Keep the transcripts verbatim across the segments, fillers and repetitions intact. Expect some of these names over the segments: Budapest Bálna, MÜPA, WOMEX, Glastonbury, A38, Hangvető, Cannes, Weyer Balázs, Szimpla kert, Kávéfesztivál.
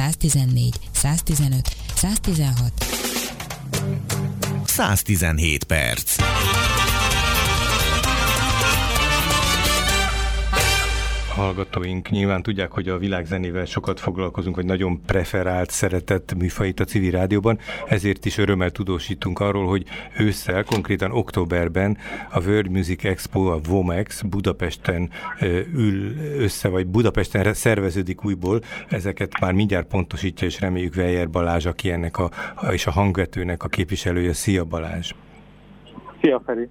száztizennégy, száztizenöt, száztizenhat. száztizenhét perc. Hallgatóink nyilván tudják, hogy a világzenével sokat foglalkozunk, vagy nagyon preferált, szeretett műfajt a civil rádióban, ezért is örömmel tudósítunk arról, hogy ősszel, konkrétan októberben a World Music Expo, a WOMEX Budapesten ül össze, vagy Budapesten szerveződik újból, ezeket már mindjárt pontosítja, és reméljük Weyer Balázs, aki ennek a, és a hangvetőnek a képviselője. Szia Balázs! Szia Feri!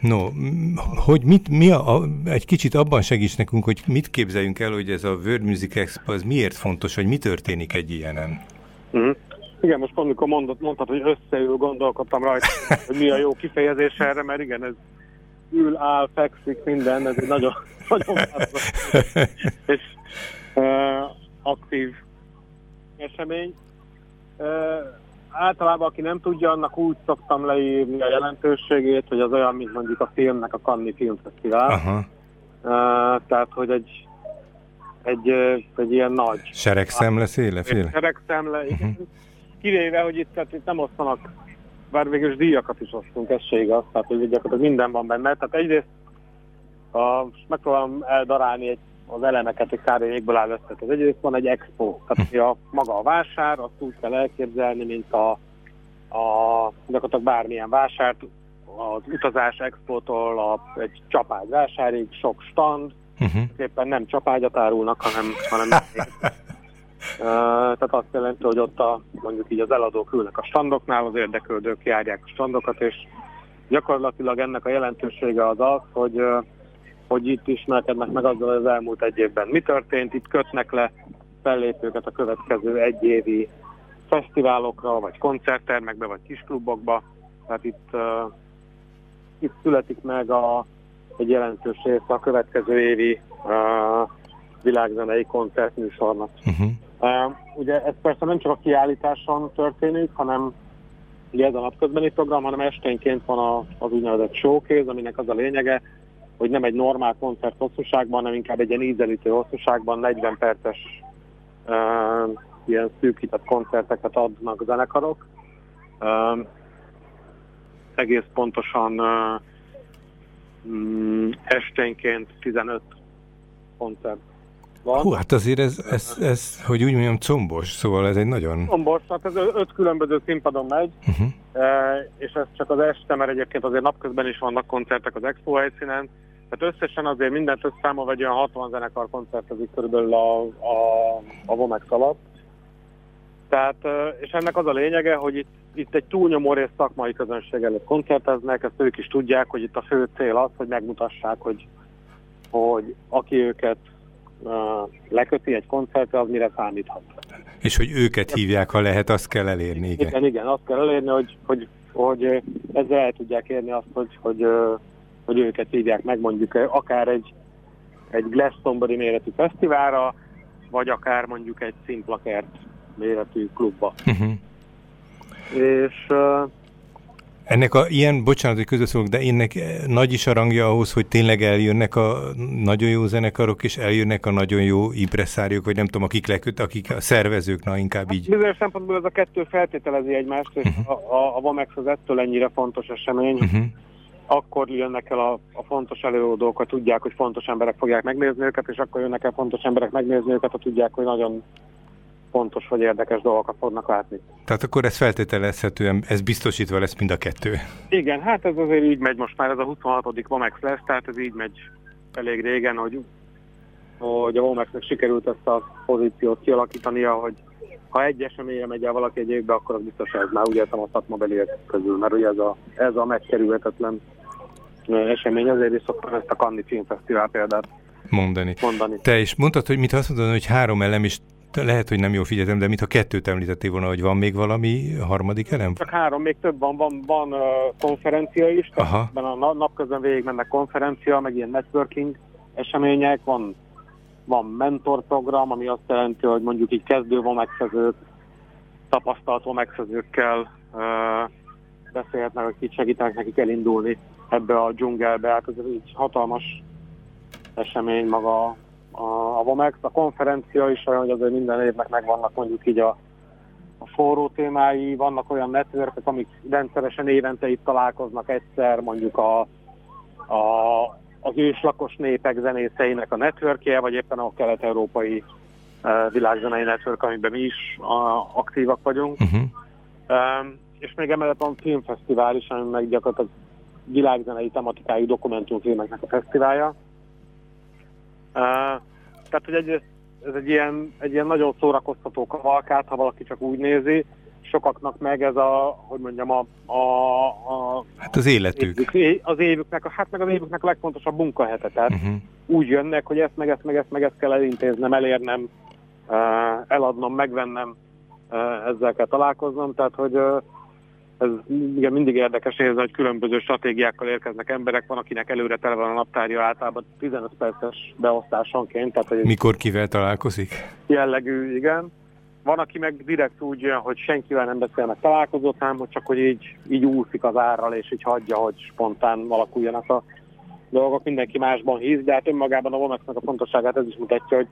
No, hogy mit, mi a, a, egy kicsit abban segíts nekünk, hogy mit képzeljünk el, hogy ez a World Music Expo, az miért fontos, hogy mi történik egy ilyenen? Mm. Igen, most amikor mondod, mondtad, hogy összeül, gondolkodtam rajta, hogy mi a jó kifejezés erre, mert igen, ez ül, áll, fekszik, minden, ez egy nagyon, nagyon változó és uh, aktív esemény. Uh, Általában, aki nem tudja, annak úgy szoktam leírni a jelentőségét, hogy az olyan, mint mondjuk a filmnek a Cannes-i Filmfesztivál. Aha. Uh, tehát, hogy egy, egy, egy ilyen nagy... Seregszemle, széleféle? Seregszemle, igen. Uh-huh. Kivéve, hogy itt, hát, itt nem osztanak, bár végülis díjakat is osztunk, ez se igaz, tehát hogy gyakorlatilag minden van benne. Tehát egyrészt a, megpróbálom eldarálni egy, az elemeket, egy kávéjékből áll össze. Az egyrészt van egy expo, tehát a, maga a vásár, azt úgy kell elképzelni, mint a, a gyakorlatilag bármilyen vásárt, az utazás expótól a, egy csapágy vásárig, sok stand, uh-huh. éppen nem csapágyat árulnak, hanem, hanem uh, tehát azt jelenti, hogy ott a, mondjuk így az eladók ülnek a standoknál, az érdeklődők járják a standokat, és gyakorlatilag ennek a jelentősége az az, hogy uh, hogy itt ismerkednek meg azzal, hogy az elmúlt egy évben mi történt, itt kötnek le fellépőket a következő egyévi fesztiválokra, vagy koncerttermekbe, vagy kisklubokba. Tehát itt, uh, itt születik meg a, egy jelentős része a következő évi uh, világzenei koncertműsornak. Uh-huh. Uh, ugye ez persze nem csak a kiállításon történik, hanem ugye ez a napközbeni program, hanem esténként van a, az úgynevezett showkéz, aminek az a lényege, hogy nem egy normál koncert hosszúságban, hanem inkább egy ilyen ízelítő hosszúságban negyven perces uh, ilyen szűkített koncerteket adnak zenekarok. Uh, egész pontosan uh, um, esténként tizenöt koncert van. Hú, hát azért ez, ez, ez, ez, hogy úgy mondjam, combos, szóval ez egy nagyon... Combos, hát ez öt különböző színpadon megy, uh-huh. és ez csak az este, mert egyébként azért napközben is vannak koncertek az expo helyszínen, tehát összesen azért mindent összeszámolva egy olyan hatvan zenekar koncertezik körülbelül a, a, a WOMEX alatt. Tehát, és ennek az a lényege, hogy itt, itt egy túlnyomó rész szakmai közönség előtt koncerteznek, ezt ők is tudják, hogy itt a fő cél az, hogy megmutassák, hogy, hogy aki őket leköti egy koncertre, az mire számíthat. És hogy őket hívják, ha lehet, azt kell elérni. Igen, igen, igen azt kell elérni, hogy, hogy, hogy ezzel el tudják érni azt, hogy, hogy, hogy őket hívják meg mondjuk akár egy, egy Glastonbury méretű fesztiválra, vagy akár mondjuk egy Szimpla kert méretű klubba. Uh-huh. És... Ennek a ilyen, bocsánat, hogy közösszólok, de ennek nagy is a rangja ahhoz, hogy tényleg eljönnek a nagyon jó zenekarok, és eljönnek a nagyon jó impresszáriók, vagy nem tudom, akik leköt, akik a szervezők, na inkább így. Hát, bizonyos szempontból ez a kettő feltételezi egymást, és uh-huh. a, a WOMEX az ettől ennyire fontos esemény. Uh-huh. Akkor jönnek el a, a fontos előadók, ha tudják, hogy fontos emberek fogják megnézni őket, és akkor jönnek el fontos emberek megnézni őket, ha tudják, hogy nagyon... fontos vagy érdekes dolgokat fognak látni. Tehát akkor ez feltételezhetően, ez biztosítva lesz mind a kettő. Igen, hát ez azért így megy most már, ez a huszonhatodik WOMEX lesz, tehát ez így megy elég régen, hogy, hogy a WOMEX-nek sikerült ezt a pozíciót kialakítania, hogy ha egy eseményre megy el valaki egy évbe, akkor az biztos ez már, úgy értem a szakmabeliek közül, mert ugye ez a, ez a megkerülhetetlen esemény, azért is szoktam ezt a Cannes-i Filmfesztivál példát mondani. mondani. Te is mondtad, hogy mit azt mondod, hogy három elem is. Lehet, hogy nem jól figyeltem, de mintha kettőt említettél volna, hogy van még valami harmadik elem? Csak három, még több van. Van, van uh, konferencia is, tehát a napközben végig mennek konferencia, meg ilyen networking események, van, van mentorprogram, ami azt jelenti, hogy mondjuk így kezdő WOMEX-ezők, tapasztalt WOMEX-ezőkkel uh, beszélhetnek, akik segítenek nekik elindulni ebbe a dzsungelbe. Hát ez egy hatalmas esemény maga a WOMEX, a konferencia is olyan, hogy azért minden évnek megvannak mondjuk így a, a forró témái, vannak olyan networkek, amik rendszeresen évente itt találkoznak egyszer, mondjuk a, a, az őslakos népek zenészeinek a networkje, vagy éppen a kelet-európai világzenei network, amiben mi is a, aktívak vagyunk. Uh-huh. Um, és még emellett van filmfesztivál is, ami meg gyakorlatilag világzenei tematikájú dokumentumfilmeknek a fesztiválja. Uh, tehát, hogy egyrészt ez egy ilyen, egy ilyen nagyon szórakoztató kavalkát, ha valaki csak úgy nézi, sokaknak meg ez a, hogy mondjam, a... a, a hát az életük. Évük, az évüknek, hát meg az évüknek a legfontosabb munkahete. Tehát uh-huh. úgy jönnek, hogy ezt, meg ezt, meg ezt, meg ezt kell elintéznem, elérnem, uh, eladnom, megvennem, uh, ezzel kell találkoznom. Tehát, hogy uh, ez igen, mindig érdekes érzem, hogy különböző stratégiákkal érkeznek emberek. Van, akinek előre tele van a naptárja általában tizenöt perces beosztásonként. Tehát, hogy mikor kivel találkozik? Jellegű, igen. Van, aki meg direkt úgy jön, hogy senkivel nem beszélnek találkozott, hanem hogy csak hogy így, így úszik az árral, és így hagyja, hogy spontán alakuljanak a dolgok. Mindenki másban hisz, de hát önmagában a WOMEX-nek a fontosságát ez is mutatja, hogy,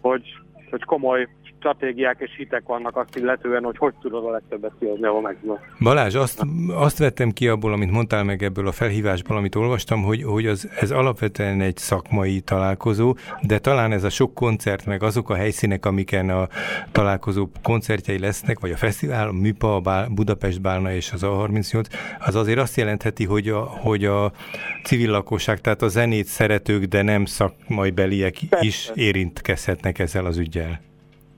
hogy, hogy komoly stratégiák és hitek vannak azt illetően, hogy hogy tudod a legtöbbet kihozni a WOMEX-ből. Balázs, azt, azt vettem ki abból, amit mondtál meg ebből a felhívásból, amit olvastam, hogy, hogy az, ez alapvetően egy szakmai találkozó, de talán ez a sok koncert, meg azok a helyszínek, amiken a találkozó koncertjei lesznek, vagy a fesztivál, a MÜPA, a Bál, Budapest Bálna és az á harmincnyolc, az azért azt jelentheti, hogy a, hogy a civil lakosság, tehát a zenét szeretők, de nem szakmai beliek is érintkezhetnek ezzel az üggyel.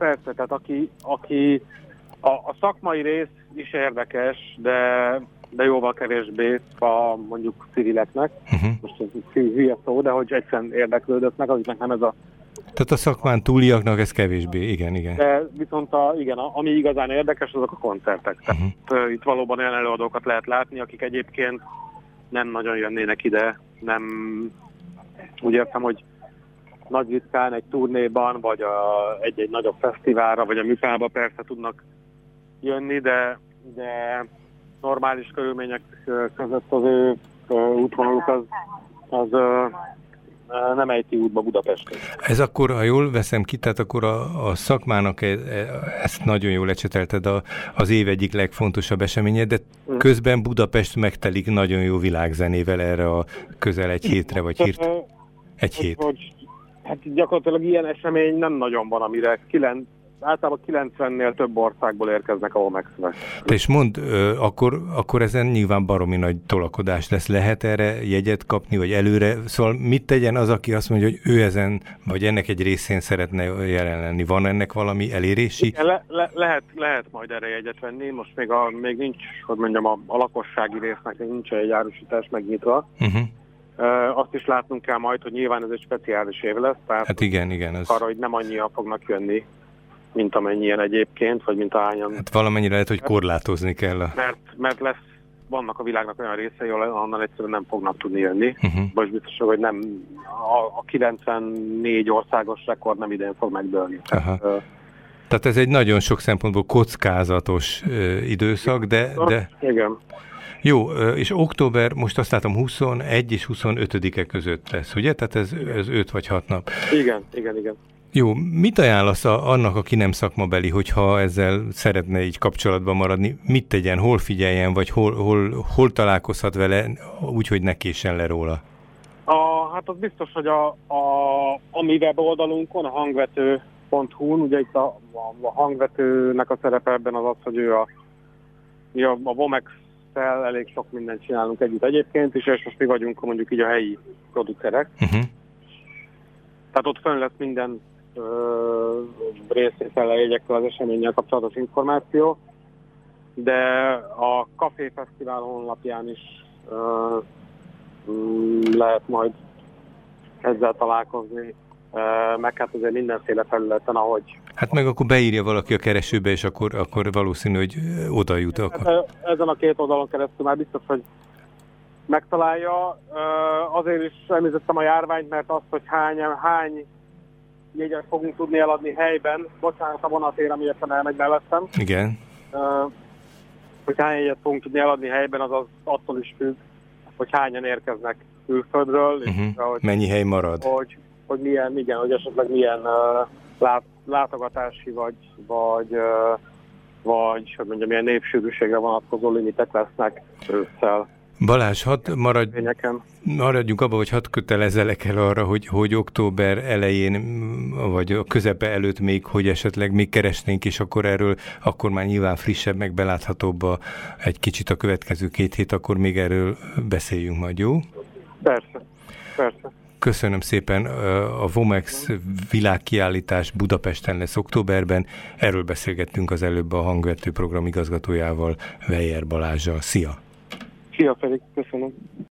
Persze, tehát aki, aki a, a szakmai rész is érdekes, de, de jóval kevésbé a mondjuk civileknek, uh-huh. most ez hülye szó, de hogy egyszerűen érdeklődöttnek, azoknak nem ez a... Tehát a szakmán túliaknak ez kevésbé, igen, igen. De viszont a, igen, a, ami igazán érdekes, azok a koncertek. Uh-huh. Tehát itt valóban olyan előadókat lehet látni, akik egyébként nem nagyon jönnének ide, nem úgy értem, hogy nagy ritkán egy turnéban, vagy a, egy-egy nagyobb fesztiválra, vagy a műfába persze tudnak jönni, de, de normális körülmények között az ő útvonaluk az, az nem ejti útba Budapestet. Ez akkor, ha jól veszem ki, tehát akkor a, a szakmának, e, e, ezt nagyon jól ecsetelted, a, az év egyik legfontosabb eseménye, de mm. közben Budapest megtelik nagyon jó világzenével erre a közel egy hétre, vagy hírt, egy hét. Hát gyakorlatilag ilyen esemény nem nagyon van, amire kilenc, általában kilencvennél több országból érkeznek a WOMEX-nek. Te is mondd, akkor, akkor ezen nyilván baromi nagy tolakodás lesz. Lehet erre jegyet kapni, vagy előre? Szóval mit tegyen az, aki azt mondja, hogy ő ezen, vagy ennek egy részén szeretne jelen lenni? Van ennek valami elérési? Igen, le, le, lehet, lehet majd erre jegyet venni. Most még, a, még nincs, hogy mondjam, a, a lakossági résznek még nincs egy árusítás megnyitva. Uh-huh. Uh, azt is látnunk kell majd, hogy nyilván ez egy speciális év lesz, tehát hát igen, igen, az... arra, hogy nem annyian fognak jönni, mint amennyien egyébként, vagy mint ahányan. Hát valamennyire lehet, hogy korlátozni kell. A... Mert, mert lesz, vannak a világnak olyan részei, onnan egyszerűen nem fognak tudni jönni. Uh-huh. Most biztos, hogy nem, a, a kilencvennégy országos rekord nem idén fog megdőlni. Tehát, uh, tehát ez egy nagyon sok szempontból kockázatos uh, időszak, de... de... Igen. Jó, és október, most azt látom, huszonegy és huszonötödike között lesz, ugye? Tehát ez, ez öt vagy hat nap. Igen, igen, igen. Jó, mit ajánlasz a, annak, aki nem szakmabeli, hogyha ezzel szeretne így kapcsolatban maradni? Mit tegyen, hol figyeljen, vagy hol, hol, hol találkozhat vele, úgyhogy ne késen le róla? A, hát az biztos, hogy a, a, a mi weboldalunkon, a hangvető pont hu-n, ugye itt a, a hangvetőnek a szerepe ebben az az, hogy ő a, a, a WOMEX fel, elég sok mindent csinálunk együtt egyébként is, és most mi vagyunk mondjuk így a helyi producerek. Uh-huh. Tehát ott fönn lesz minden uh, részétele jegyekkel az eseménnyel kapcsolatos információ, de a Kávéfesztivál honlapján is uh, lehet majd ezzel találkozni, uh, meg hát azért mindenféle felületen, ahogy hát meg akkor beírja valaki a keresőbe, és akkor, akkor valószínű, hogy oda jut. Akkor. Ezen a két oldalon keresztül már biztos, hogy megtalálja. Azért is említettem a járványt, mert azt, hogy hány, hány jegyet fogunk tudni eladni helyben. Bocsánat, a vonatére, ami éppen elmegy mellettem. Igen. Hogy hány jegyet fogunk tudni eladni helyben, az, az attól is függ, hogy hányan érkeznek külföldről. Uh-huh. És, hogy, mennyi hely marad? Hogy, hogy milyen, igen, hogy esetleg milyen uh, lát, látogatási vagy, vagy, uh, vagy hogy mondjam, ilyen népsűrűségre vonatkozó limitek lesznek ősszel. Balázs, hadd maradj, maradjunk abba, hogy hadd kötelezelek el arra, hogy, hogy október elején, vagy a közepe előtt még, hogy esetleg még keresnénk, és akkor erről, akkor már nyilván frissebb, meg beláthatóbb a, egy kicsit a következő két hét, akkor még erről beszéljünk majd, jó? Persze, persze. Köszönöm szépen, a WOMEX világkiállítás Budapesten lesz októberben, erről beszélgettünk az előbb a Hangvető program igazgatójával, Weyer Balázzsal. Szia! Szia, Feri, köszönöm.